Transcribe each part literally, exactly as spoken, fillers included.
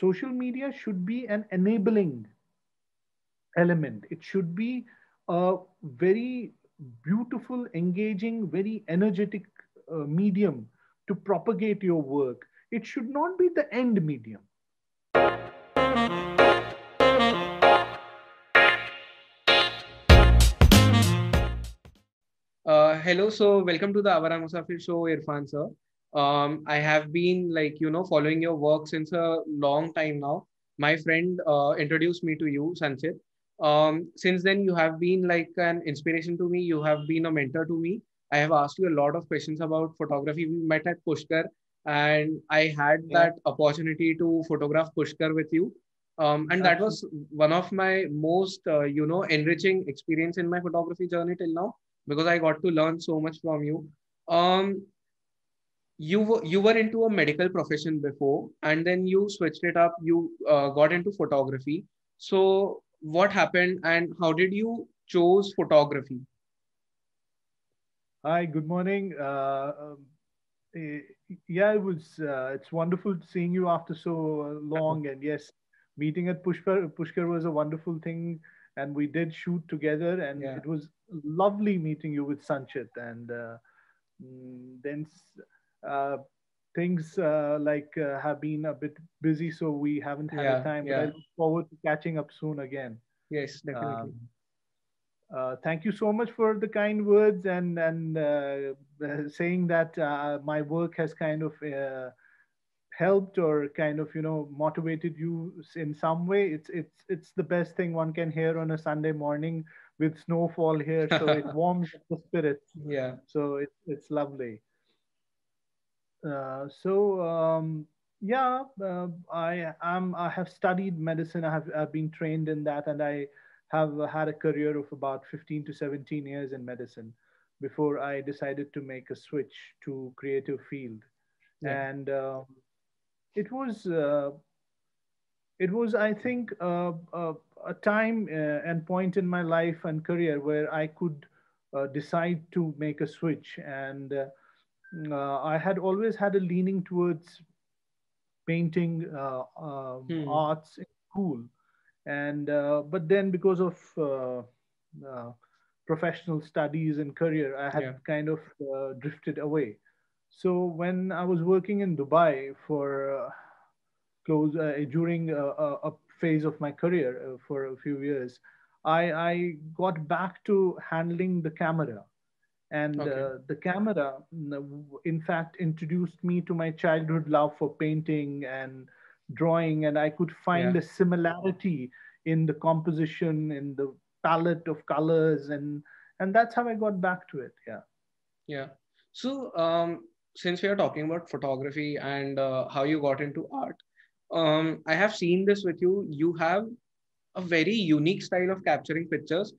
Social media should be an enabling element. It should be a very beautiful, engaging, very energetic uh, medium to propagate your work. It should not be the end medium. Uh, hello, so welcome to the Awaara Musaafir Show, Irfan sir. Um, I have been like, you know, following your work since a long time now. My friend uh, introduced me to you, Sanchit. Um, since then, you have been like an inspiration to me. You have been a mentor to me. I have asked you a lot of questions about photography. We met at Pushkar and I had yeah. that opportunity to photograph Pushkar with you. Um, and that was one of my most, uh, you know, enriching experience in my photography journey till now, because I got to learn so much from you. Um, You, you were into a medical profession before, and then you switched it up, you uh, got into photography. So what happened and how did you choose photography? Hi, good morning. Uh, um, yeah, it was, uh, it's wonderful seeing you after so long. And yes, meeting at Pushkar, Pushkar was a wonderful thing. And we did shoot together and yeah. it was lovely meeting you with Sanchit. And uh, then... Uh, things uh, like uh, have been a bit busy, so we haven't had yeah, time. But yeah. I look forward to catching up soon again. Yes, definitely. Um, uh, thank you so much for the kind words and and uh, saying that uh, my work has kind of uh, helped or kind of you know motivated you in some way. It's it's it's the best thing one can hear on a Sunday morning with snowfall here, so it warms the spirit. Yeah. So it's it's lovely. Uh, so um, yeah, uh, I am. I have studied medicine. I have I've been trained in that, and I have had a career of about fifteen to seventeen years in medicine before I decided to make a switch to creative field. Yeah. And uh, it was uh, it was I think uh, uh, a time uh, and point in my life and career where I could uh, decide to make a switch and. Uh, Uh, I had always had a leaning towards painting uh, um, hmm. arts in school, and uh, but then because of uh, uh, professional studies and career, I had yeah. kind of uh, drifted away. So when I was working in Dubai for uh, close uh, during a, a phase of my career uh, for a few years, I, I got back to handling the camera. And okay. uh, the camera, in fact, introduced me to my childhood love for painting and drawing. And I could find yeah. a similarity in the composition, in the palette of colors. And, and that's how I got back to it. Yeah. Yeah. So um, since we are talking about photography and uh, how you got into art, um, I have seen this with you. You have a very unique style of capturing pictures.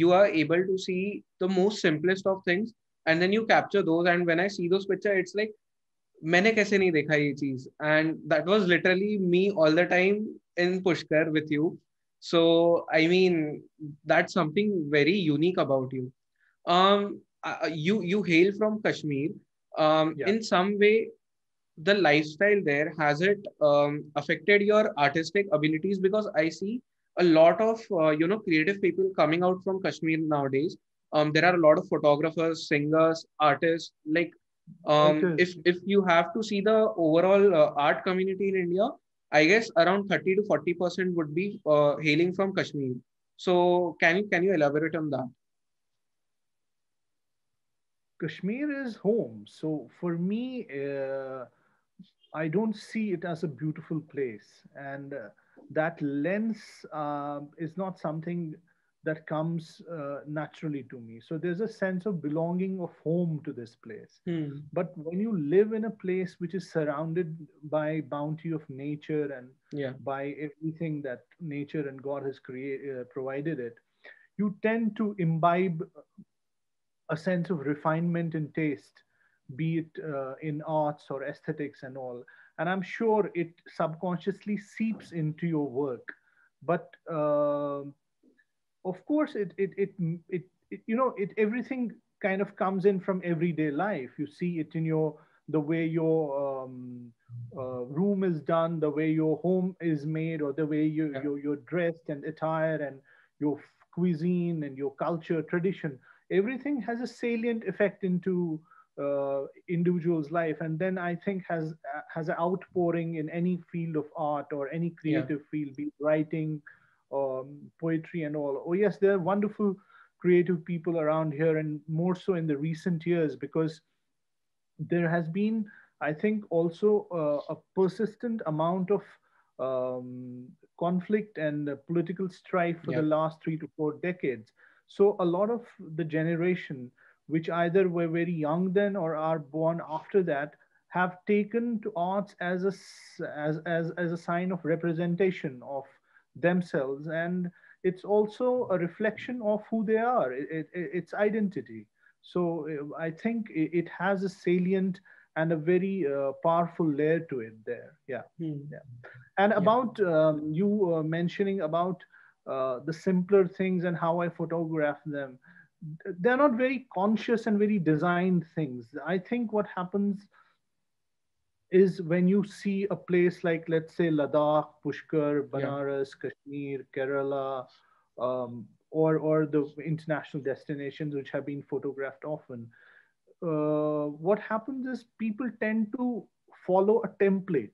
You are able to see the most simplest of things and then you capture those. And when I see those pictures, it's like, मैंने कैसे नहीं देखा ये चीज़? And that was literally me all the time in Pushkar with you. So, I mean, that's something very unique about you. Um, you, you hail from Kashmir. Um, yeah. In some way, the lifestyle there, has it um, affected your artistic abilities? Because I see a lot of, uh, you know, creative people coming out from Kashmir nowadays. Um, there are a lot of photographers, singers, artists. Like, um, if, if you have to see the overall uh, art community in India, I guess around thirty to forty percent would be uh, hailing from Kashmir. So can you, can you elaborate on that? Kashmir is home. So for me, uh, I don't see it as a beautiful place. And... Uh, that lens uh, is not something that comes uh, naturally to me. So there's a sense of belonging of home to this place. Mm. But when you live in a place which is surrounded by bounty of nature and yeah. by everything that nature and God has created, uh, provided it, you tend to imbibe a sense of refinement in taste, be it uh, in arts or aesthetics and all. And I'm sure it subconsciously seeps into your work, but uh, of course, it it, it it it you know it everything kind of comes in from everyday life. You see it in your the way your um, uh, room is done, the way your home is made, or the way you, yeah. you're, you're dressed and attire and your cuisine and your culture, tradition, everything has a salient effect into uh, individual's life. And then I think has, has an outpouring in any field of art or any creative yeah. field, be it writing, um, poetry and all. Oh yes, there are wonderful creative people around here, and more so in the recent years, because there has been, I think, also uh, a persistent amount of um, conflict and uh, political strife for yeah. the last three to four decades. So a lot of the generation, which either were very young then or are born after that, have taken to arts as a, as, as, as a sign of representation of themselves. And it's also a reflection of who they are, it, it, it's identity. So I think it has a salient and a very uh, powerful layer to it there. Yeah. Mm. yeah. And yeah. about um, you uh, mentioning about uh, the simpler things and how I photograph them, they're not very conscious and very designed things. I think what happens is when you see a place like, let's say, Ladakh, Pushkar, Banaras, yeah. Kashmir, Kerala, um, or, or the international destinations which have been photographed often, uh, what happens is people tend to follow a template.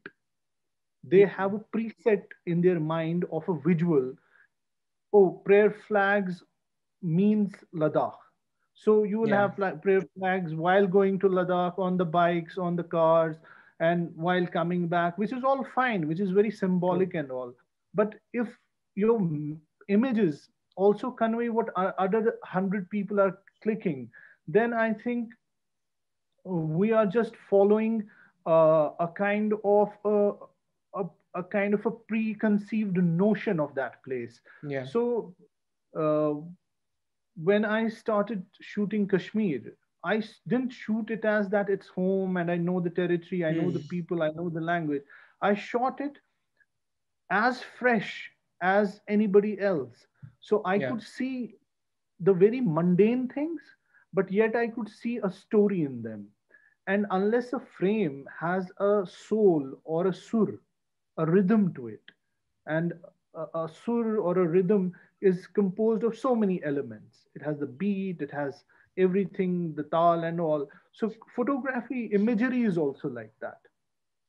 They yeah. have a preset in their mind of a visual. Oh, prayer flags means Ladakh. So you will yeah. have like prayer flags while going to Ladakh, on the bikes, on the cars, and while coming back, which is all fine, which is very symbolic yeah. and all. But if your images also convey what other hundred people are clicking, then I think we are just following uh, a kind of a, a, a kind of a preconceived notion of that place. Yeah. So uh, when I started shooting Kashmir, I didn't shoot it as that it's home and I know the territory, I know mm. the people, I know the language. I shot it as fresh as anybody else. So I yeah. could see the very mundane things, but yet I could see a story in them. And unless a frame has a soul or a sur, a rhythm to it, and a, a sur or a rhythm is composed of so many elements. It has the beat, it has everything, the tal and all. So photography, imagery is also like that.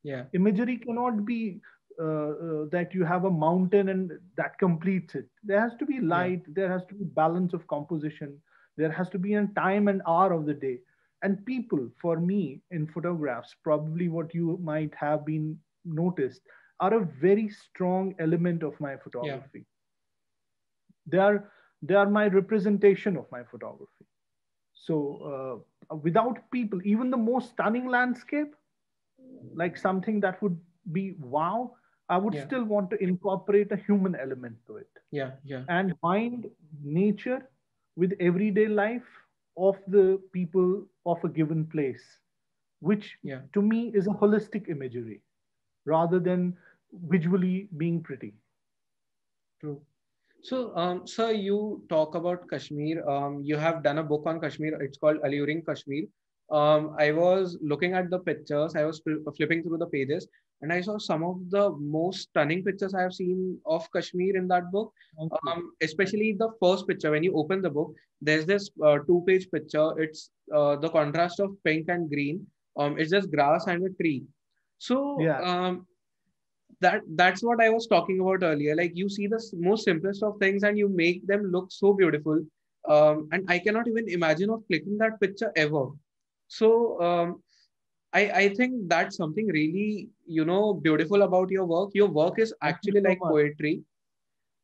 Yeah. Imagery cannot be Uh, uh, that you have a mountain and that completes it. There has to be light, yeah. there has to be balance of composition, there has to be a time and hour of the day. And people, for me, in photographs, probably what you might have been noticed, are a very strong element of my photography. Yeah. They are, they are my representation of my photography. So uh, without people, even the most stunning landscape, like something that would be wow, I would yeah. still want to incorporate a human element to it. Yeah, yeah. And bind nature with everyday life of the people of a given place, which yeah. to me is a holistic imagery rather than visually being pretty. True. So, um, sir, you talk about Kashmir. Um, you have done a book on Kashmir. It's called Alluring Kashmir. Um, I was looking at the pictures. I was flipping through the pages, and I saw some of the most stunning pictures I have seen of Kashmir in that book. Um, especially the first picture. When you open the book, there's this uh, two-page picture. It's uh, the contrast of pink and green. Um, it's just grass and a tree. So yeah. um, that that's what I was talking about earlier. Like, you see the most simplest of things, and you make them look so beautiful. Um, and I cannot even imagine of clicking that picture ever. So um, I, I think that's something really, you know, beautiful about your work. Your work is actually like poetry.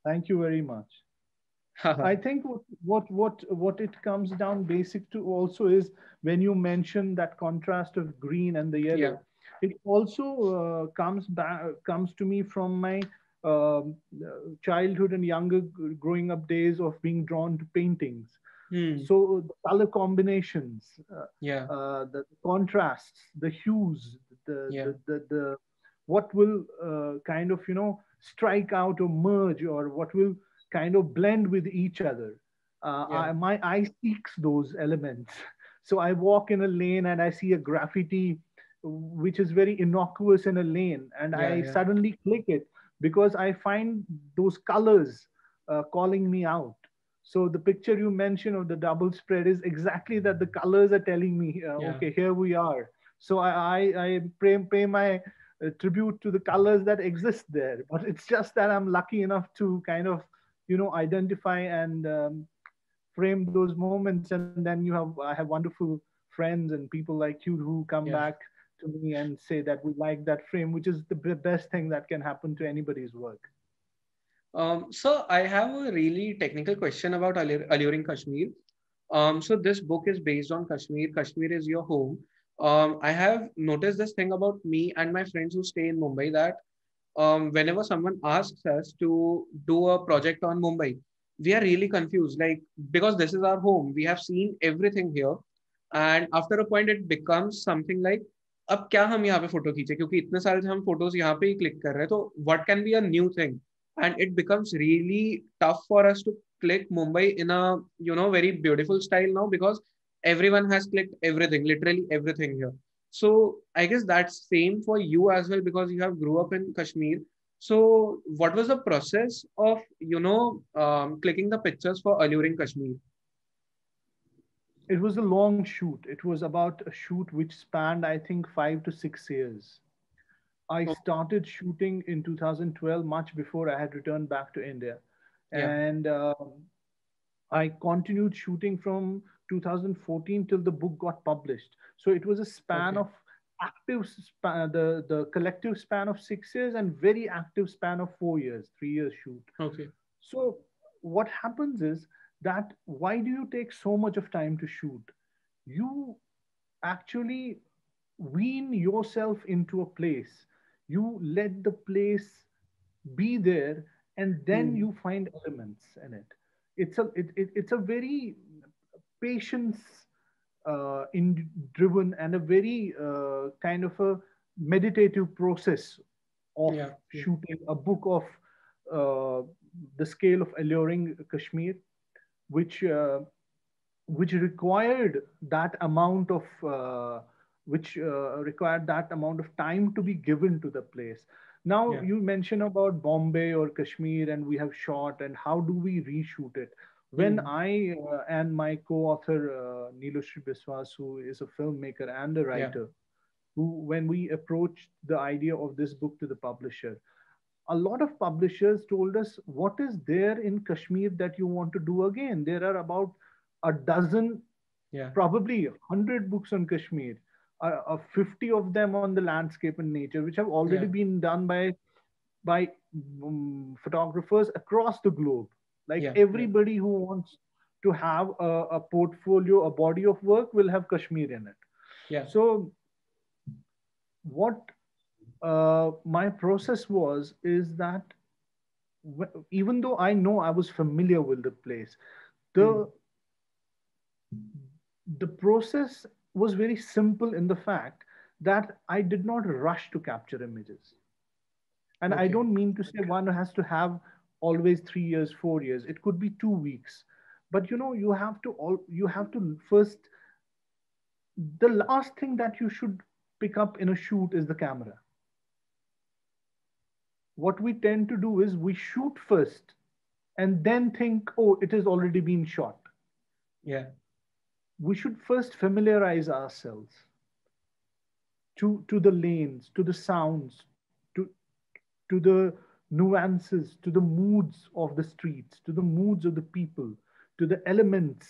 Thank you very much. I think what, what, what it comes down basic to also is when you mention that contrast of green and the yellow, yeah. it also uh, comes back, comes to me from my uh, childhood and younger growing up days of being drawn to paintings. Hmm. So the color combinations, uh, yeah. uh, the contrasts, the hues, the, yeah. the, the, the what will uh, kind of, you know, strike out or merge, or what will kind of blend with each other. Uh, yeah. I, my eye seeks those elements. So I walk in a lane and I see a graffiti which is very innocuous in a lane, and yeah, I yeah. suddenly click it because I find those colors uh, calling me out. So the picture you mentioned of the double spread is exactly that. The colors are telling me, uh, yeah. okay, here we are. So I I, I pay, pay my uh, tribute to the colors that exist there. But it's just that I'm lucky enough to kind of, you know, identify and um, frame those moments. And then you have I have wonderful friends and people like you who come yeah. back to me and say that we like that frame, which is the best thing that can happen to anybody's work. Um, so I have a really technical question about Alluring Kashmir. Um, so this book is based on Kashmir. Kashmir is your home. Um, I have noticed this thing about me and my friends who stay in Mumbai that um, whenever someone asks us to do a project on Mumbai, we are really confused, like, because this is our home. We have seen everything here. And after a point, it becomes something like, अब क्या हम यहाँ पे photo खींचे क्योंकि इतने साल से हम फोटोज यहाँ पे ही क्लिक कर रहे हैं तो what can be a new thing and it becomes really tough for us to click Mumbai in a you know very beautiful style now because everyone has clicked everything literally everything here so I guess that's same for you as well because you have grew up in Kashmir so what was the process of you know um, clicking the pictures for Alluring Kashmir? It was a long shoot. It was about a shoot which spanned, I think, five to six years. I started shooting in two thousand twelve, much before I had returned back to India. Yeah. And um, I continued shooting from two thousand fourteen till the book got published. So it was a span okay. of active, span, the, the collective span of six years and very active span of four years, three years shoot. Okay. So what happens is, that why do you take so much of time to shoot? You actually wean yourself into a place. You let the place be there and then mm. you find elements in it. It's a, it, it, it's a very patience uh, in, driven and a very uh, kind of a meditative process of yeah. shooting a book of uh, the scale of Alluring Kashmir. Which uh, which required that amount of uh, which uh, required that amount of time to be given to the place. Now yeah. you mention about Bombay or Kashmir, and we have shot, and how do we reshoot it? When mm. I uh, and my co-author uh, Neelo Sri Biswas, who is a filmmaker and a writer, yeah. who when we approached the idea of this book to the publisher. A lot of publishers told us what is there in Kashmir that you want to do again. There are about a dozen, yeah. probably one hundred books on Kashmir, uh, uh, fifty of them on the landscape and nature, which have already yeah. been done by, by um, photographers across the globe. Like yeah. everybody yeah. who wants to have a, a portfolio, a body of work will have Kashmir in it. Yeah. So what... Uh, my process was, is that w- even though I know I was familiar with the place, the, mm. the process was very simple in the fact that I did not rush to capture images. And okay. I don't mean to say okay. one has to have always three years, four years, it could be two weeks. But you know, you have to, all, you have to first, the last thing that you should pick up in a shoot is the camera. What we tend to do is we shoot first and then think, oh, it has already been shot. Yeah. We should first familiarize ourselves to, to the lanes, to the sounds, to, to the nuances, to the moods of the streets, to the moods of the people, to the elements.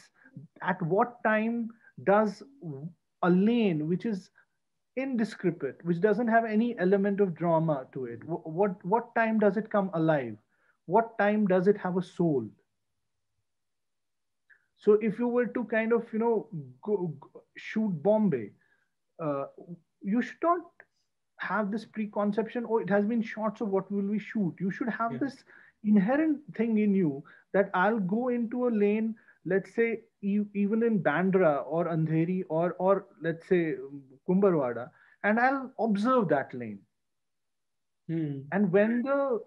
At what time does a lane, which is indiscrepant, which doesn't have any element of drama to it. What, what time does it come alive? What time does it have a soul? So if you were to kind of, you know, go, go, shoot Bombay, uh, you should not have this preconception, oh, it has been shot, so what will we shoot? You should have yeah. this inherent thing in you that I'll go into a lane, let's say, even in Bandra or Andheri or, or let's say Kumbharwada, and I'll observe that lane. Hmm. And when the,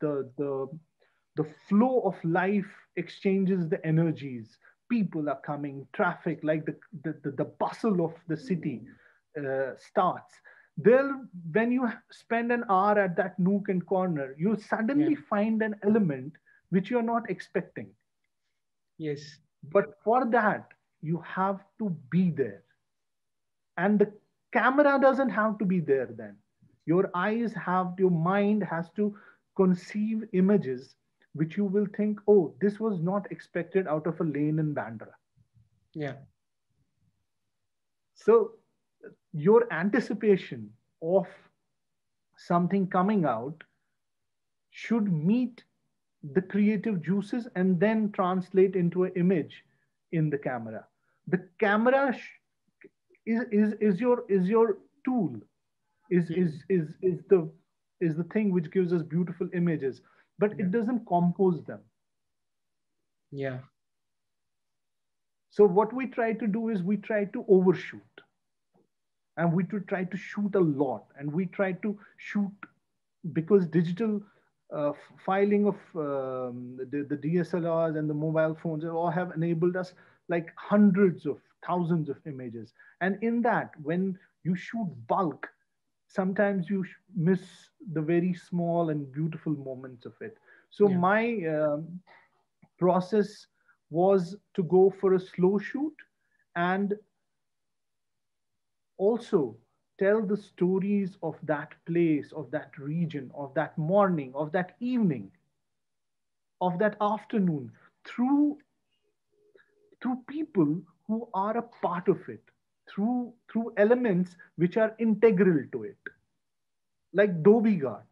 the, the, the flow of life exchanges the energies, people are coming, traffic, like the, the, the, the bustle of the city, uh, starts, they'll, when you spend an hour at that nook and corner, you suddenly yeah. find an element which you're not expecting. Yes. But for that, you have to be there. And the camera doesn't have to be there then. Your eyes have, your mind has to conceive images which you will think, oh, this was not expected out of a lane in Bandra. Yeah. So your anticipation of something coming out should meet the creative juices and then translate into an image in the camera. The camera is, is, is, your, is your tool, is, yeah. is, is, is, the, is the thing which gives us beautiful images, but yeah. it doesn't compose them. Yeah. So what we try to do is we try to overshoot. And we to try to shoot a lot, and we try to shoot because digital uh, filing of um, the, the D S L Rs and the mobile phones all have enabled us like hundreds of thousands of images. And in that, when you shoot bulk, sometimes you miss the very small and beautiful moments of it. So yeah. my um, process was to go for a slow shoot and also tell the stories of that place, of that region, of that morning, of that evening, of that afternoon, through, through people who are a part of it, through, through elements which are integral to it. Like Dhobi Ghat,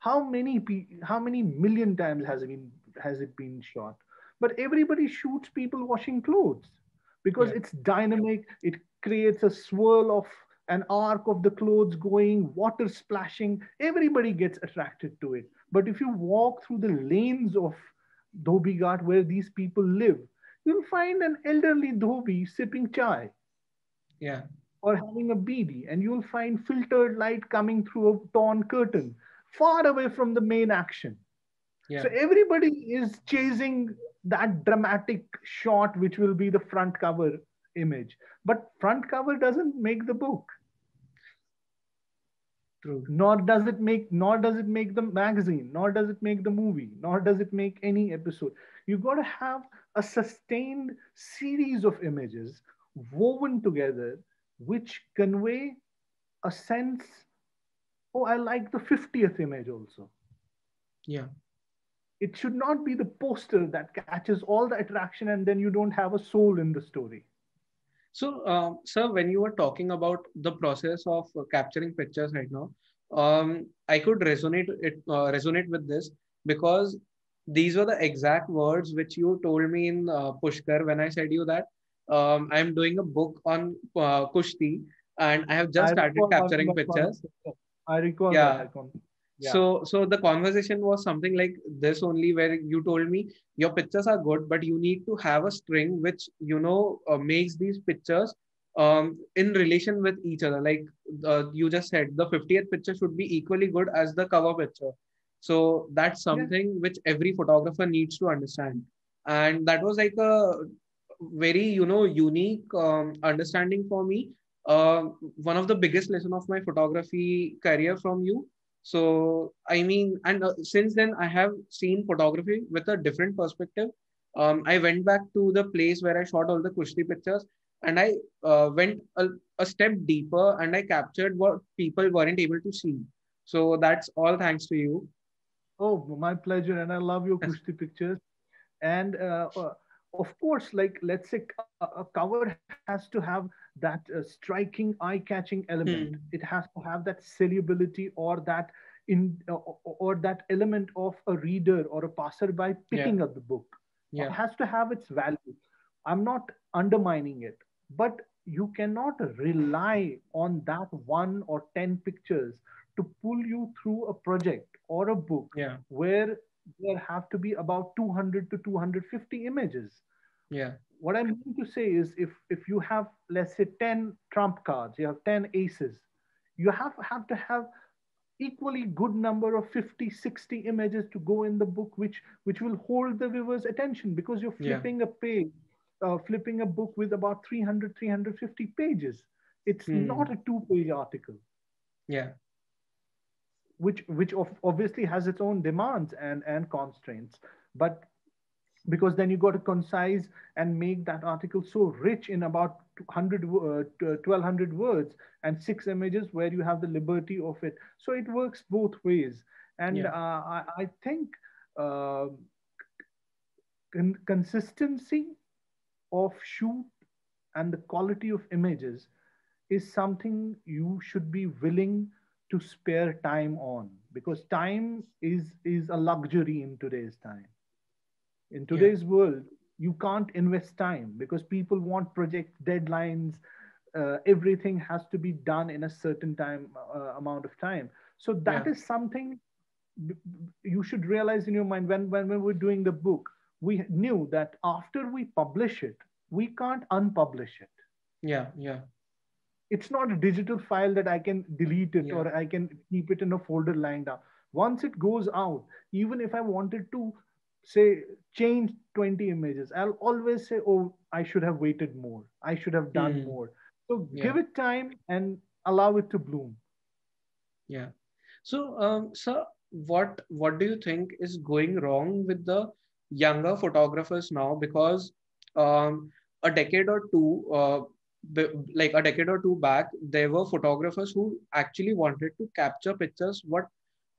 how many, how many million times has it been, has it been shot? But everybody shoots people washing clothes because yeah. it's dynamic, it creates a swirl of an arc of the clothes going, water splashing, everybody gets attracted to it. But if you walk through the lanes of Dhobi Ghat where these people live, you'll find an elderly Dhobi sipping chai yeah. or having a beedi, and you'll find filtered light coming through a torn curtain far away from the main action. Yeah. So everybody is chasing that dramatic shot, which will be the front cover image, but front cover doesn't make the book. True. Nor does it make, nor does it make the magazine, nor does it make the movie, nor does it make any episode. You've got to have a sustained series of images woven together, which convey a sense, oh, I like the fiftieth image also. Yeah. It should not be the poster that catches all the attraction and then you don't have a soul in the story. So, uh, sir, when you were talking about the process of uh, capturing pictures right now, um, I could resonate it uh, resonate with this because these were the exact words which you told me in uh, Pushkar when I said you that um, I'm doing a book on uh, Kushti and I have just I started capturing pictures. I recall. Yeah. That. Yeah. So, so the conversation was something like this only, where you told me your pictures are good, but you need to have a string which, you know, uh, makes these pictures um, in relation with each other. Like uh, you just said, the fiftieth picture should be equally good as the cover picture. So that's something yeah. which every photographer needs to understand. And that was like a very, you know, unique um, understanding for me. Uh, one of the biggest lessons of my photography career from you. So, I mean, and uh, since then I have seen photography with a different perspective. Um, I went back to the place where I shot all the Kushti pictures and I uh, went a, a step deeper and I captured what people weren't able to see. So that's all thanks to you. Oh, my pleasure. And I love your Kushti pictures. And uh, uh, of course, like, let's say a, a cover has to have that uh, striking, eye-catching element. Mm. It has to have that sellability or that in uh, or that element of a reader or a passerby picking yeah. up the book. Yeah. It has to have its value. I'm not undermining it, but you cannot rely on that one or ten pictures to pull you through a project or a book yeah. where there have to be about two hundred to two hundred fifty images. Yeah. What I mean to say is if, if you have, let's say, ten trump cards, you have ten aces, you have, have to have equally good number of fifty, sixty images to go in the book, which, which will hold the viewer's attention because you're flipping yeah. a page, uh, flipping a book with about three hundred, three hundred fifty pages. It's mm. not a two-page article. Yeah. Which which obviously has its own demands and, and constraints. But because then you got to concise and make that article so rich in about one hundred, uh, twelve hundred words and six images where you have the liberty of it. So it works both ways. And yeah. uh, I, I think uh, con- consistency of shoot and the quality of images is something you should be willing to spare time on, because time is, is a luxury in today's time. In today's yeah. world, you can't invest time because people want project deadlines. Uh, everything has to be done in a certain time uh, amount of time. So that yeah. is something you should realize in your mind. When, when we were doing the book, we knew that after we publish it, we can't unpublish it. Yeah, yeah. It's not a digital file that I can delete it yeah. or I can keep it in a folder lying down. Once it goes out, even if I wanted to say change twenty images, I'll always say, oh, I should have waited more. I should have done mm. more. So yeah. give it time and allow it to bloom. Yeah. So, um, sir, what, what do you think is going wrong with the younger photographers now? Because um, a decade or two, uh, like a decade or two back, there were photographers who actually wanted to capture pictures what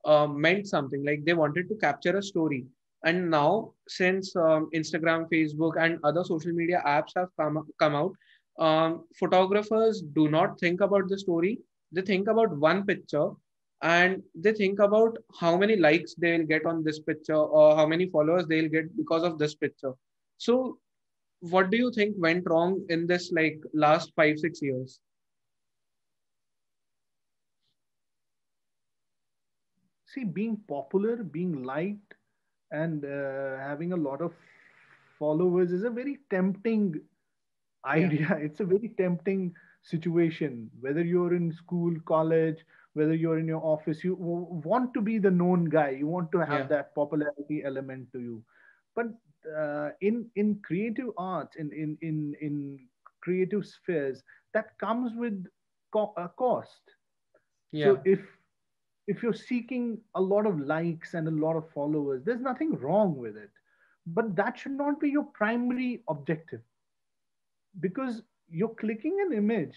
uh, meant something. Like they wanted to capture a story. And now, since um, Instagram, Facebook, and other social media apps have come, come out, um, photographers do not think about the story. They think about one picture and they think about how many likes they'll get on this picture or how many followers they'll get because of this picture. So what do you think went wrong in this like last five, six years? See, being popular, being liked, and uh, having a lot of followers is a very tempting idea. Yeah. It's a very tempting situation, whether you're in school, college, whether you're in your office, you want to be the known guy. You want to have yeah. that popularity element to you. But uh, in, in creative arts, in, in, in, in creative spheres, that comes with co- a cost. Yeah. So if If you're seeking a lot of likes and a lot of followers, there's nothing wrong with it. But that should not be your primary objective, because you're clicking an image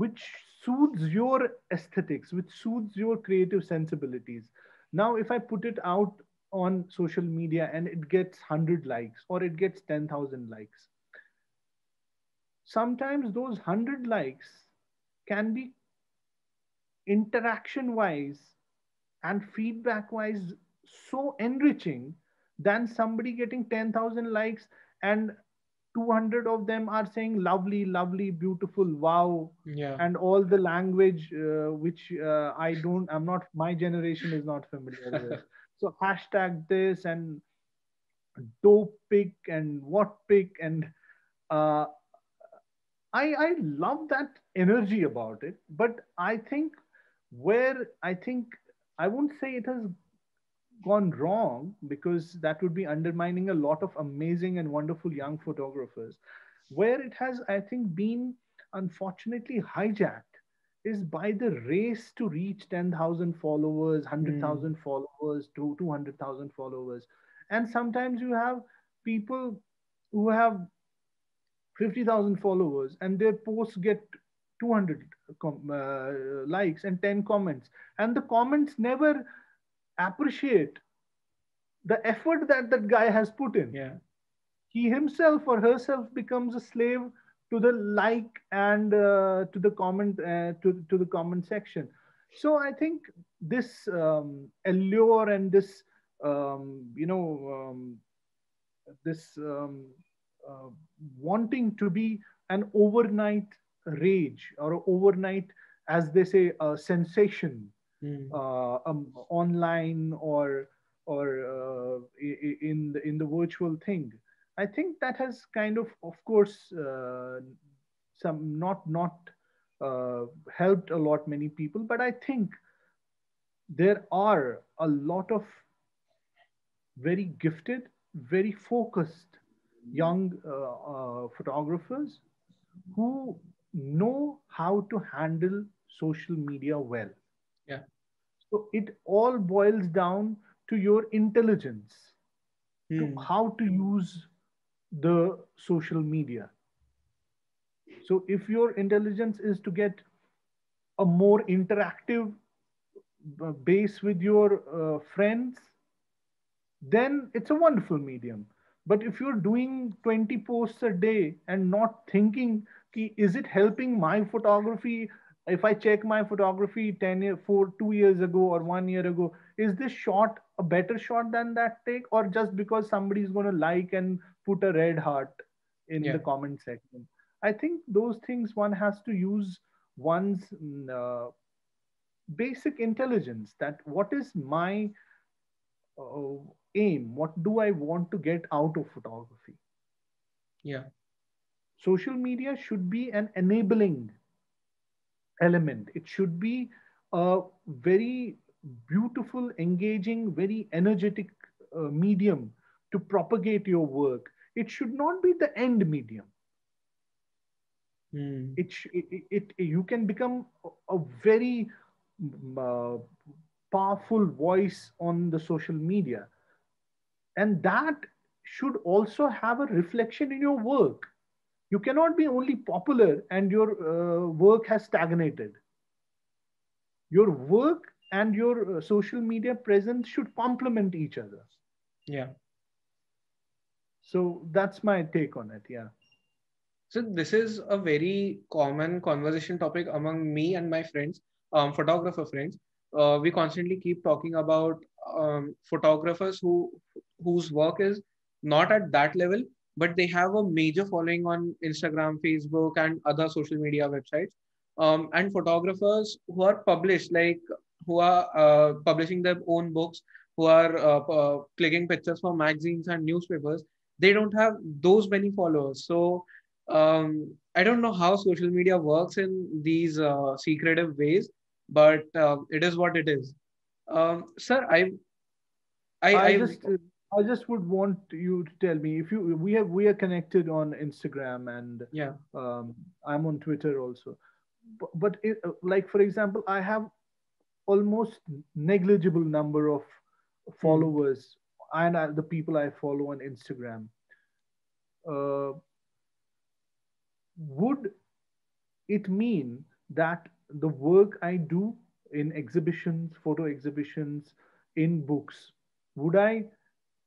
which soothes your aesthetics, which soothes your creative sensibilities. Now, if I put it out on social media and it gets one hundred likes or it gets ten thousand likes, sometimes those one hundred likes can be interaction wise and feedback wise so enriching than somebody getting ten thousand likes and two hundred of them are saying lovely, lovely, beautiful, wow. Yeah. And all the language, uh, which uh, I don't, I'm not, my generation is not familiar with. So hashtag this and dope pic and what pic. And uh, I, I love that energy about it, but I think Where I think, I won't say it has gone wrong, because that would be undermining a lot of amazing and wonderful young photographers. Where it has, I think, been unfortunately hijacked is by the race to reach ten thousand followers, one hundred thousand mm. followers, two hundred thousand followers. And sometimes you have people who have fifty thousand followers and their posts get two hundred com- uh, likes and ten comments, and the comments never appreciate the effort that that guy has put in. Yeah. He himself or herself becomes a slave to the like and uh, to the comment uh, to, to the comment section. So I think this um, allure and this um, you know um, this um, uh, wanting to be an overnight rage or overnight, as they say, a sensation mm. uh, um, online or or uh, in the in the virtual thing. I think that has kind of, of course, uh, some not not uh, helped a lot many people. But I think there are a lot of very gifted, very focused young uh, uh, photographers who know how to handle social media well. Yeah. So it all boils down to your intelligence, hmm. to how to use the social media. So if your intelligence is to get a more interactive base with your uh, friends, then it's a wonderful medium. But if you're doing twenty posts a day and not thinking, is it helping my photography? If I check my photography ten years, four, two years ago or one year ago, is this shot a better shot than that take? Or just because somebody is going to like and put a red heart in yeah. the comment section? I think those things one has to use one's uh, basic intelligence, that what is my uh, aim? What do I want to get out of photography? Yeah. Social media should be an enabling element. It should be a very beautiful, engaging, very energetic uh, medium to propagate your work. It should not be the end medium. Mm. It, it, it, you can become a very uh, powerful voice on the social media. And that should also have a reflection in your work. You cannot be only popular and your uh, work has stagnated. Your work and your uh, social media presence should complement each other. Yeah. So that's my take on it. Yeah. So this is a very common conversation topic among me and my friends, um, photographer friends. Uh, we constantly keep talking about um, photographers who whose work is not at that level, but they have a major following on Instagram, Facebook, and other social media websites. Um, and photographers who are published, like who are uh, publishing their own books, who are uh, uh, clicking pictures for magazines and newspapers, they don't have those many followers. So um, I don't know how social media works in these uh, secretive ways, but uh, it is what it is. Um, sir, I... I, I, I just... Uh... I just would want you to tell me if you we have we are connected on Instagram and yeah um, I'm on Twitter also, but, but it, like for example, I have almost negligible number of followers mm. and I, the people I follow on Instagram. Uh, would it mean that the work I do in exhibitions, photo exhibitions, in books, would I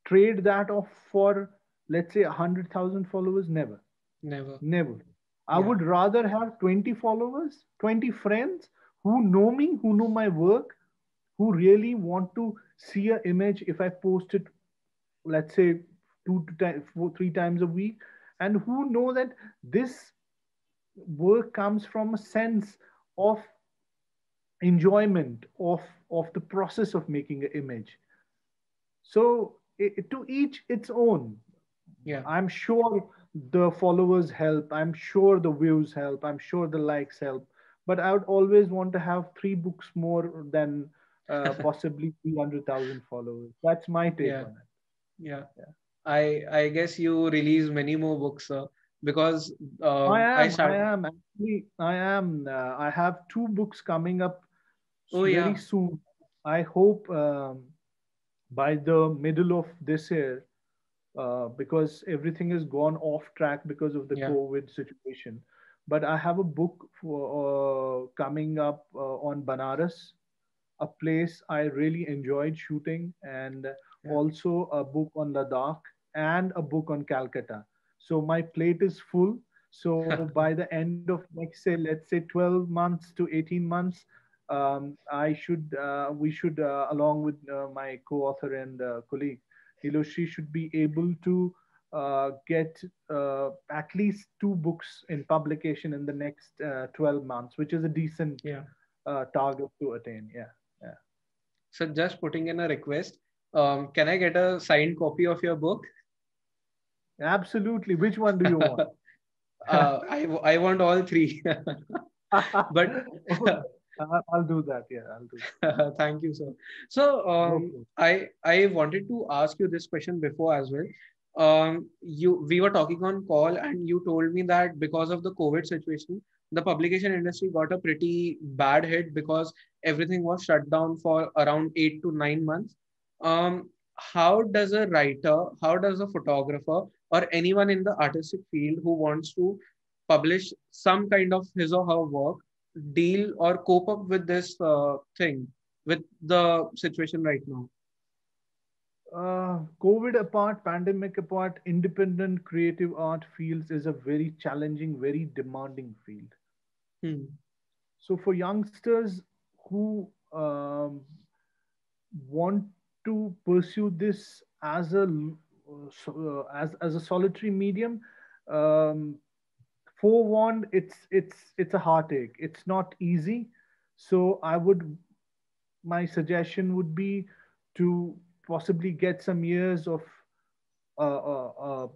trade that off for, let's say, one hundred thousand followers? Never. Never. Never. I yeah. would rather have twenty followers, twenty friends who know me, who know my work, who really want to see an image if I post it, let's say, two to ten, four, three times a week, and who know that this work comes from a sense of enjoyment of, of the process of making an image. So, it, to each its own. Yeah. I'm sure the followers help. I'm sure the views help. I'm sure the likes help. But I would always want to have three books more than uh, possibly two hundred thousand followers. That's my take yeah. on it. Yeah. yeah. I I guess you release many more books, sir, because um, I am. I, started... I am actually. I am. Uh, I have two books coming up oh, very yeah. soon. I hope. Um, by the middle of this year, uh, because everything has gone off track because of the yeah. COVID situation. But I have a book for, uh, coming up uh, on Banaras, a place I really enjoyed shooting, and yeah. also a book on Ladakh and a book on Calcutta. So my plate is full. So by the end of next year, let's say twelve months to eighteen months, Um, I should, uh, we should, uh, along with uh, my co-author and uh, colleague, Hiloshi, should be able to uh, get uh, at least two books in publication in the next uh, twelve months, which is a decent yeah. uh, target to attain. Yeah, yeah. So just putting in a request, um, can I get a signed copy of your book? Absolutely. Which one do you want? uh, I, I want all three. But... I'll do that. Yeah, I'll do that. Thank you, sir. So um, I I wanted to ask you this question before as well. Um, you we were talking on call and you told me that because of the COVID situation, the publication industry got a pretty bad hit because everything was shut down for around eight to nine months. Um, how does a writer, how does a photographer or anyone in the artistic field who wants to publish some kind of his or her work deal or cope up with this uh, thing, with the situation right now? Uh, COVID apart, pandemic apart, independent creative art fields is a very challenging, very demanding field. Hmm. So for youngsters who um, want to pursue this as a uh, as as a solitary medium, um, forewarned, it's it's it's a heartache. It's not easy. So I would, my suggestion would be to possibly get some years of uh, uh, uh,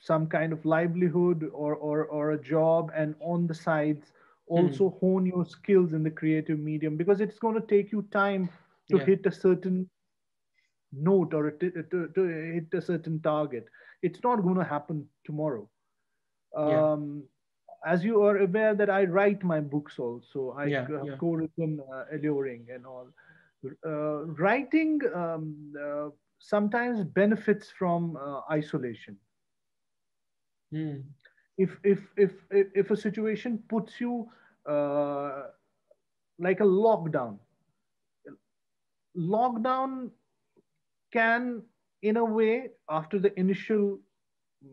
some kind of livelihood or, or, or a job, and on the sides also mm. hone your skills in the creative medium, because it's going to take you time to yeah. hit a certain note or a t- to, to hit a certain target. It's not going to happen tomorrow. Um, yeah. As you are aware that I write my books also. I yeah, have yeah. co-written uh, Alluring and all. Uh, writing um, uh, sometimes benefits from uh, isolation. Mm. If, if, if, if, if a situation puts you uh, like a lockdown, lockdown can, in a way, after the initial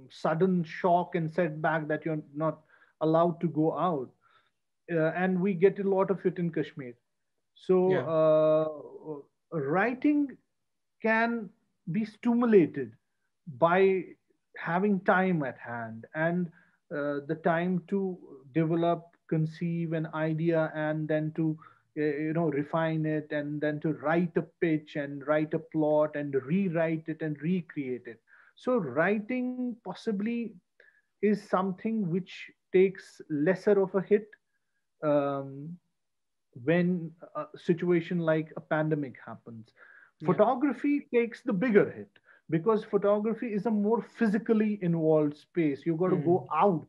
sudden shock and setback that you're not allowed to go out, uh, and we get a lot of it in Kashmir. So yeah. uh, writing can be stimulated by having time at hand and uh, the time to develop, conceive an idea, and then to uh, you know refine it, and then to write a pitch and write a plot and rewrite it and recreate it. So writing possibly is something which takes lesser of a hit um, when a situation like a pandemic happens. Photography yeah. takes the bigger hit, because photography is a more physically involved space. You've got to mm. go out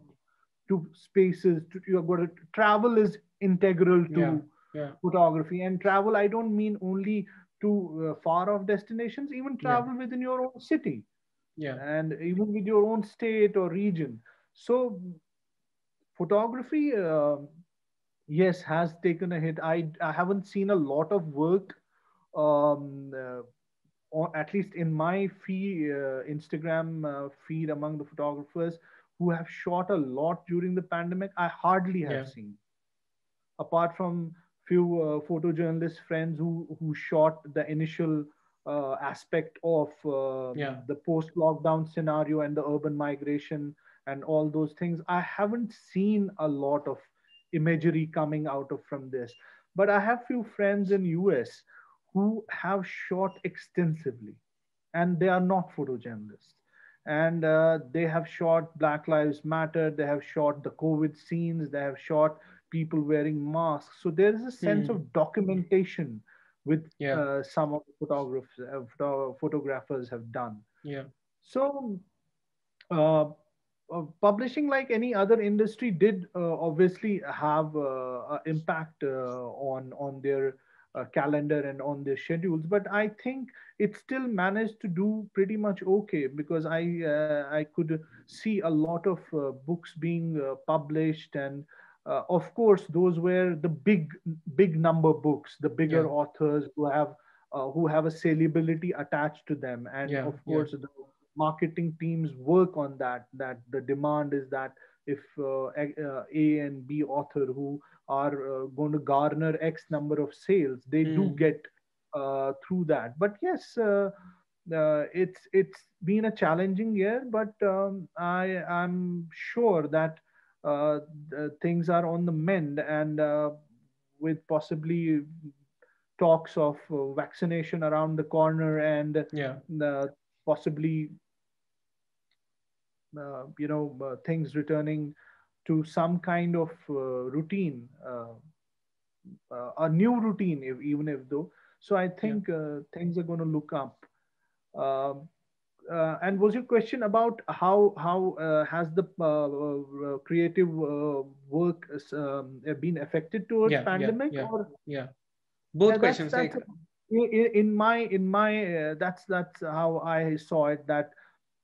to spaces. To, you've got to travel is integral to yeah. Yeah. photography. And travel, I don't mean only to uh, far off destinations, even travel yeah. within your own city. Yeah. And even with your own state or region. So photography, uh, yes, has taken a hit. I, I haven't seen a lot of work, um, uh, or at least in my feed, uh, Instagram uh, feed among the photographers who have shot a lot during the pandemic. I hardly have yeah. seen, apart from few uh, photojournalist friends who, who shot the initial uh, aspect of uh, yeah. the post-lockdown scenario and the urban migration and all those things. I haven't seen a lot of imagery coming out of from this, but I have few friends in U S who have shot extensively, and they are not photojournalists, and uh, they have shot Black Lives Matter, they have shot the COVID scenes, they have shot people wearing masks. So there is a sense mm. of documentation with yeah. uh, some of the photographers, uh, photo- photographers have done. Yeah. So. Uh, Uh, publishing, like any other industry, did uh, obviously have uh, an impact uh, on, on their uh, calendar and on their schedules. But I think it still managed to do pretty much okay, because I, uh, I could see a lot of uh, books being uh, published. And uh, of course, those were the big, big number books, the bigger yeah. authors who have, uh, who have a saleability attached to them. And yeah, of course, yeah. the marketing teams work on that, that the demand is that if uh, a, a and B author who are uh, going to garner X number of sales, they mm. do get uh, through that. But yes, uh, uh, it's it's been a challenging year, but um, I, I'm sure that uh, things are on the mend, and uh, with possibly talks of uh, vaccination around the corner and yeah. the possibly, uh, you know, uh, things returning to some kind of uh, routine, uh, uh, a new routine, if, even if though. So I think yeah. uh, things are going to look up. Uh, uh, and was your question about how how uh, has the uh, creative uh, work um, been affected towards yeah, pandemic? Yeah, yeah, or yeah, both yeah, questions. That's, that's, in, in my in my uh, that's that's how I saw it. That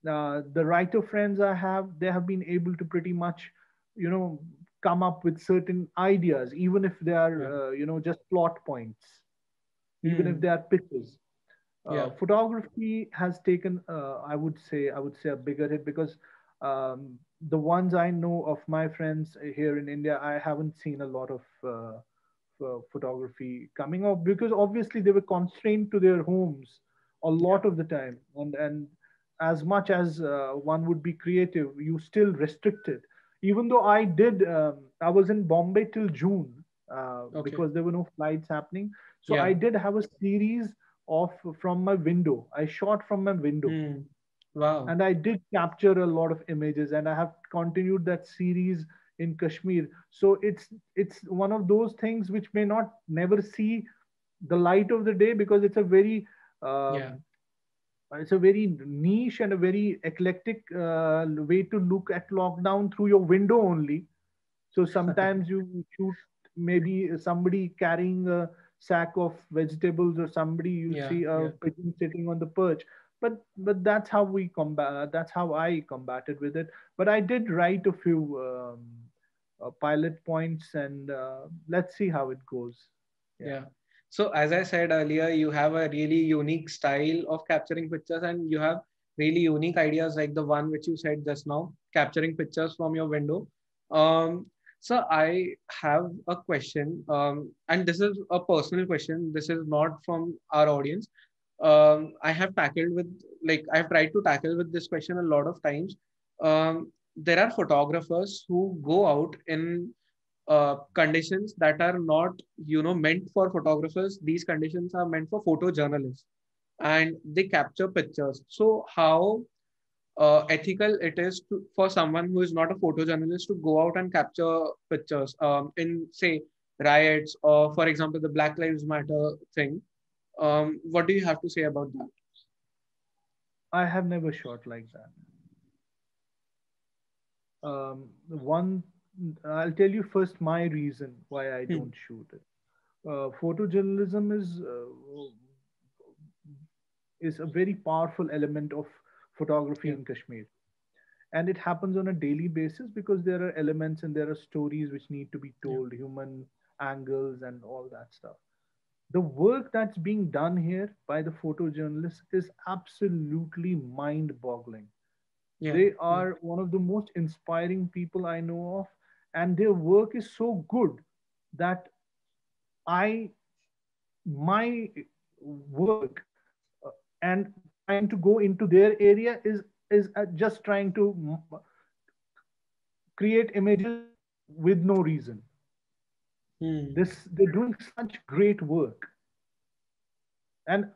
uh, the writer friends I have, they have been able to pretty much, you know, come up with certain ideas, even if they are yeah. uh, you know, just plot points, mm. even if they are pictures. Yeah. Uh, photography has taken, uh, I would say, I would say a bigger hit, because um, the ones I know of my friends here in India, I haven't seen a lot of uh, uh, photography coming up, because obviously they were constrained to their homes a lot of the time, and and as much as uh, one would be creative, you still restricted. Even though I did, um, I was in Bombay till June uh, okay. because there were no flights happening. So yeah. I did have a series of from my window. I shot from my window. Mm. Wow. And I did capture a lot of images, and I have continued that series in Kashmir. So it's it's one of those things which may not never see the light of the day, because it's a very um, yeah. it's a very niche and a very eclectic uh, way to look at lockdown through your window only. So sometimes you shoot maybe somebody carrying a sack of vegetables, or somebody you yeah, see a yeah. pigeon sitting on the perch. But but that's how we combat. That's how I combated with it. But I did write a few um, uh, pilot points, and uh, let's see how it goes. Yeah. yeah. So as I said earlier, you have a really unique style of capturing pictures, and you have really unique ideas like the one which you said just now, capturing pictures from your window. Um, so I have a question, um, and this is a personal question. This is not from our audience. Um, I have tackled with, like I've tried to tackle with this question a lot of times. Um, there are photographers who go out in Uh, conditions that are not, you know, meant for photographers. These conditions are meant for photojournalists, and they capture pictures. So how uh, ethical it is to, for someone who is not a photojournalist to go out and capture pictures um, in, say, riots, or for example, the Black Lives Matter thing. Um, what do you have to say about that? I have never shot like that. Um, one I'll tell you first my reason why I don't hmm. shoot it. Uh, photojournalism is uh, is a very powerful element of photography yeah. in Kashmir, and it happens on a daily basis, because there are elements and there are stories which need to be told, yeah. human angles and all that stuff. The work that's being done here by the photojournalists is absolutely mind-boggling. Yeah. They are yeah. one of the most inspiring people I know of. And their work is so good that I, my work uh, and trying to go into their area is, is uh, just trying to create images with no reason. Hmm. This, they're doing such great work. And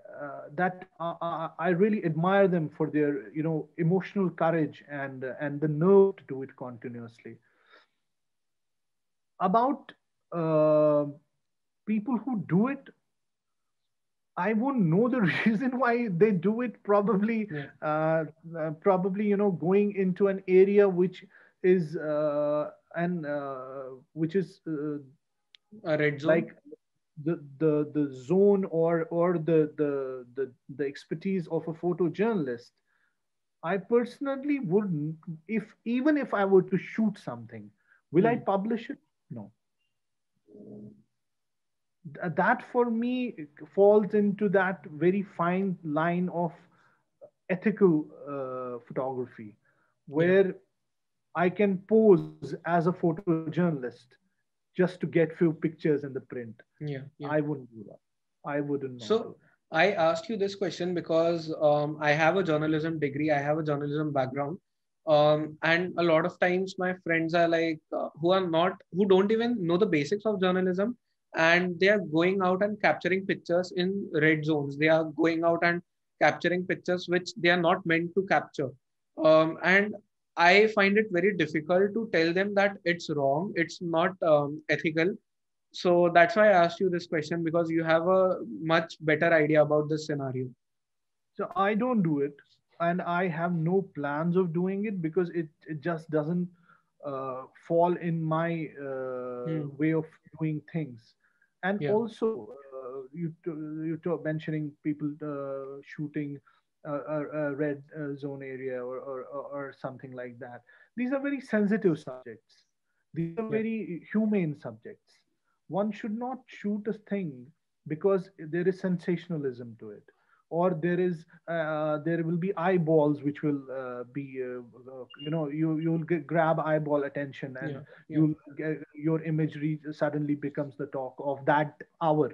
uh, that uh, I really admire them for their, you know, emotional courage and, uh, and the nerve to do it continuously. About uh, people who do it, I won't know the reason why they do it. Probably, yeah. uh, uh, probably you know, going into an area which is uh, an uh, which is uh, a red zone, like the the the zone or or the the the the expertise of a photojournalist. I personally wouldn't. If even if I were to shoot something, will mm. I publish it? No. That for me falls into that very fine line of ethical uh, photography, where yeah. I can pose as a photojournalist just to get few pictures in the print. Yeah, yeah. I wouldn't do that. I wouldn't. So do that. I asked you this question because um, I have a journalism degree. I have a journalism background. Um, and a lot of times my friends are like, uh, who are not, who don't even know the basics of journalism, and they are going out and capturing pictures in red zones. They are going out and capturing pictures which they are not meant to capture. Um, and I find it very difficult to tell them that it's wrong. It's not um, ethical. So that's why I asked you this question, because you have a much better idea about this scenario. So I don't do it. and I have no plans of doing it because it, it just doesn't uh, fall in my uh, mm. way of doing things. And yeah. also, uh, you you mentioning people uh, shooting a, a red zone area or, or or something like that. These are very sensitive subjects. These are yeah. very humane subjects. One should not shoot a thing because there is sensationalism to it, or there is uh, there will be eyeballs which will uh, be uh, you know you you'll get, grab eyeball attention, and yeah. Yeah. you'll get, your imagery suddenly becomes the talk of that hour.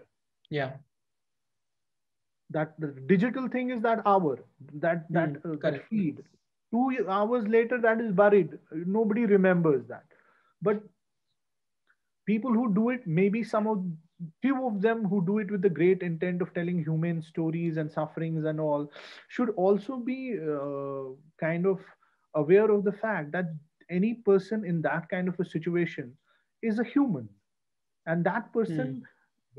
Yeah. That the digital thing is that hour, that that, mm, uh, that feed. Two hours later, that is buried. Nobody remembers that. But people who do it, maybe some of few of them who do it with the great intent of telling human stories and sufferings and all, should also be uh, kind of aware of the fact that any person in that kind of a situation is a human, and that person mm.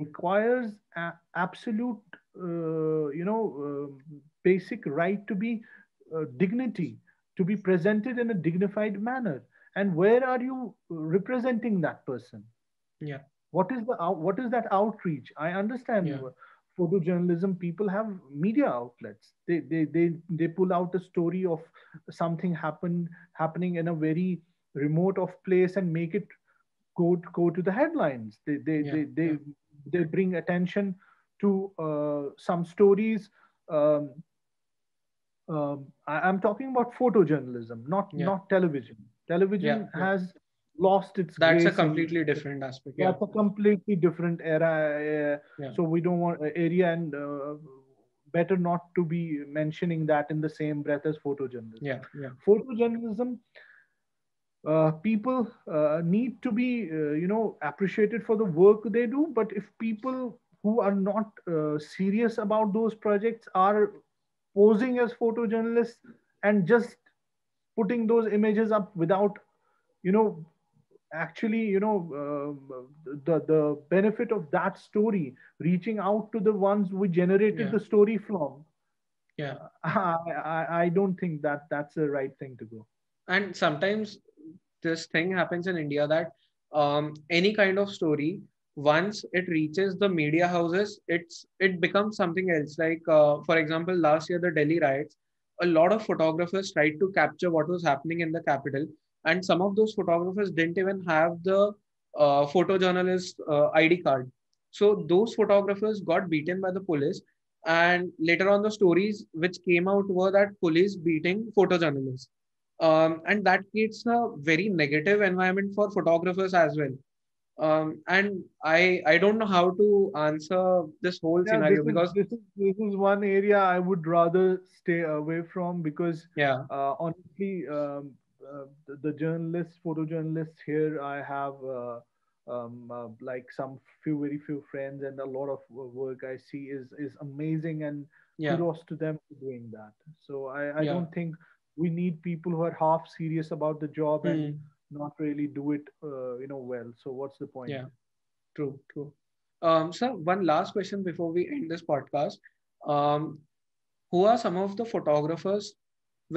requires a, absolute, uh, you know, uh, basic right to be uh, dignity, to be presented in a dignified manner. And where are you representing that person? Yeah. What is the what is that outreach? I understand yeah. photojournalism. People have media outlets. They they they they pull out a story of something happen happening in a very remote of place and make it go go to the headlines. They they yeah. they they, yeah. they bring attention to uh, some stories. Um, um, I, I'm talking about photojournalism, not yeah. not television. Television yeah, has yeah. lost its That's grace. A completely different aspect. That's yeah. a completely different era. Uh, yeah. So we don't want uh, area and uh, better not to be mentioning that in the same breath as photojournalism. Yeah, yeah. Photojournalism, uh, people uh, need to be, uh, you know, appreciated for the work they do. But if people who are not uh, serious about those projects are posing as photojournalists and just putting those images up without, you know, actually, you know, uh, the the benefit of that story reaching out to the ones we generated yeah. the story from. Yeah, I, I I don't think that that's the right thing to do. And sometimes this thing happens in India that um, any kind of story, once it reaches the media houses, it's it becomes something else. Like uh, for example, last year the Delhi riots. A lot of photographers tried to capture what was happening in the capital, and some of those photographers didn't even have the uh, photojournalist uh, I D card. So those photographers got beaten by the police, and later on the stories which came out were that police beating photojournalists. Um, and that creates a very negative environment for photographers as well. Um, and I I don't know how to answer this whole yeah, scenario this is, because this is, this is one area I would rather stay away from because yeah. uh, honestly um, uh, the, the journalists, photojournalists here, I have uh, um, uh, like some few very few friends, and a lot of work I see is is amazing, and yeah. kudos to them for doing that. So I, I yeah. don't think we need people who are half serious about the job mm. and not really do it, uh, you know, well. So what's the point? Yeah, true, true. Um, sir, one last question before we end this podcast. Um, who are some of the photographers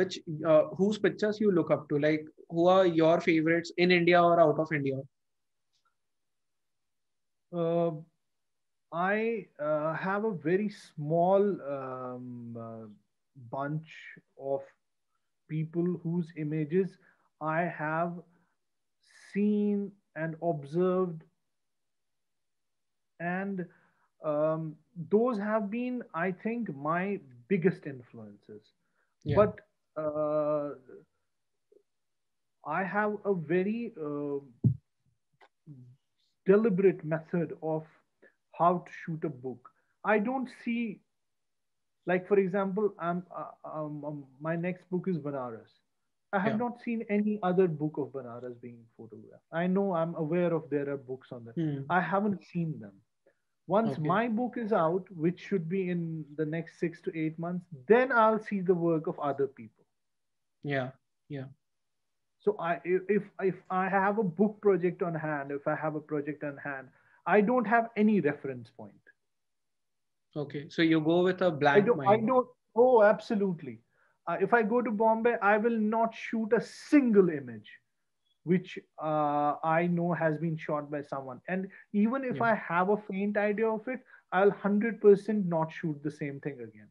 which uh, whose pictures you look up to? Like, who are your favorites in India or out of India? Uh, I uh, have a very small um, uh, bunch of people whose images I have seen and observed, and um, those have been, I think, my biggest influences. Yeah. But uh, I have a very uh, deliberate method of how to shoot a book. I don't see, like for example, I'm, um, um, my next book is Banaras. I have yeah. not seen any other book of Banaras being photographed. I know, I'm aware of there are books on that. Mm. I haven't seen them. Once okay. my book is out, which should be in the next six to eight months, then I'll see the work of other people. Yeah, yeah. So I, if, if I have a book project on hand, if I have a project on hand, I don't have any reference point. Okay, so you go with a blank I don't, mind. I don't, oh, absolutely. Uh, if I go to Bombay, I will not shoot a single image which uh, I know has been shot by someone. And even if yeah. I have a faint idea of it, I'll one hundred percent not shoot the same thing again.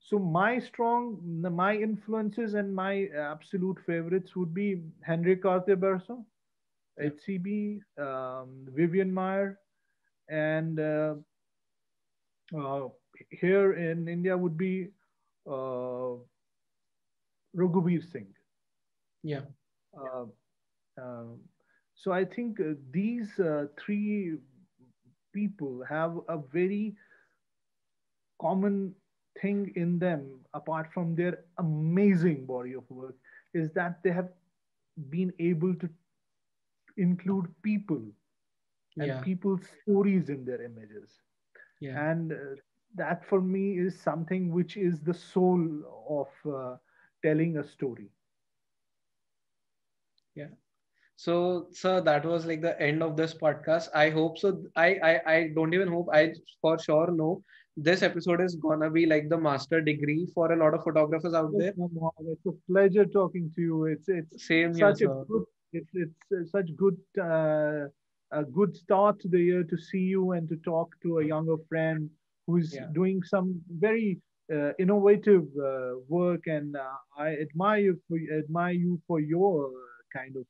So my strong, my influences and my absolute favorites would be Henri Cartier-Bresson, yeah. H C B, um, Vivian Meyer, and uh, uh, here in India would be uh, Raghubir Singh. Yeah. Uh, uh, so I think uh, these uh, three people have a very common thing in them, apart from their amazing body of work, is that they have been able to include people and yeah. people's stories in their images. Yeah. And uh, that for me is something which is the soul of uh, telling a story. Yeah. So, sir, that was like the end of this podcast. I hope so. I, I, I don't even hope. I for sure know this episode is gonna be like the master degree for a lot of photographers out there. It's a pleasure talking to you. It's it's Same such here, a sir. good it's it's such good uh, a good start to the year to see you and to talk to a younger friend who's yeah. doing some very uh, innovative uh, work. And uh, I admire you for, admire you for your kind of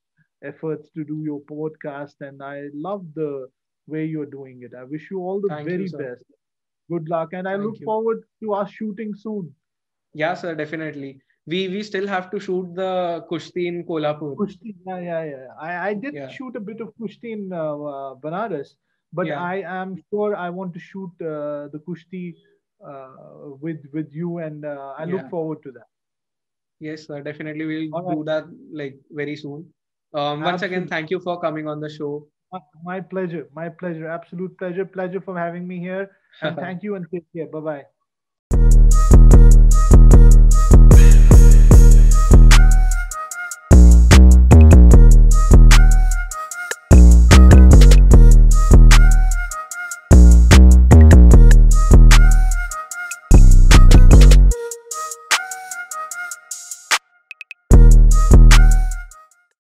efforts to do your podcast, and I love the way you're doing it. I wish you all the Thank very you, best. Good luck, and I Thank look you. forward to us shooting soon. Yeah, sir, definitely. We we still have to shoot the Kushti in Kolhapur. Kushti, yeah, yeah, yeah. I, I did yeah. shoot a bit of Kushti in uh, uh, Banaras, but yeah. I am sure I want to shoot uh, the Kushti uh, with with you, and uh, I yeah. look forward to that. Yes, sir, definitely. We'll all do right. that like very soon. Um, once Absolutely. again, thank you for coming on the show. My pleasure. My pleasure. Absolute pleasure. Pleasure for having me here. And thank you and take care. Bye-bye.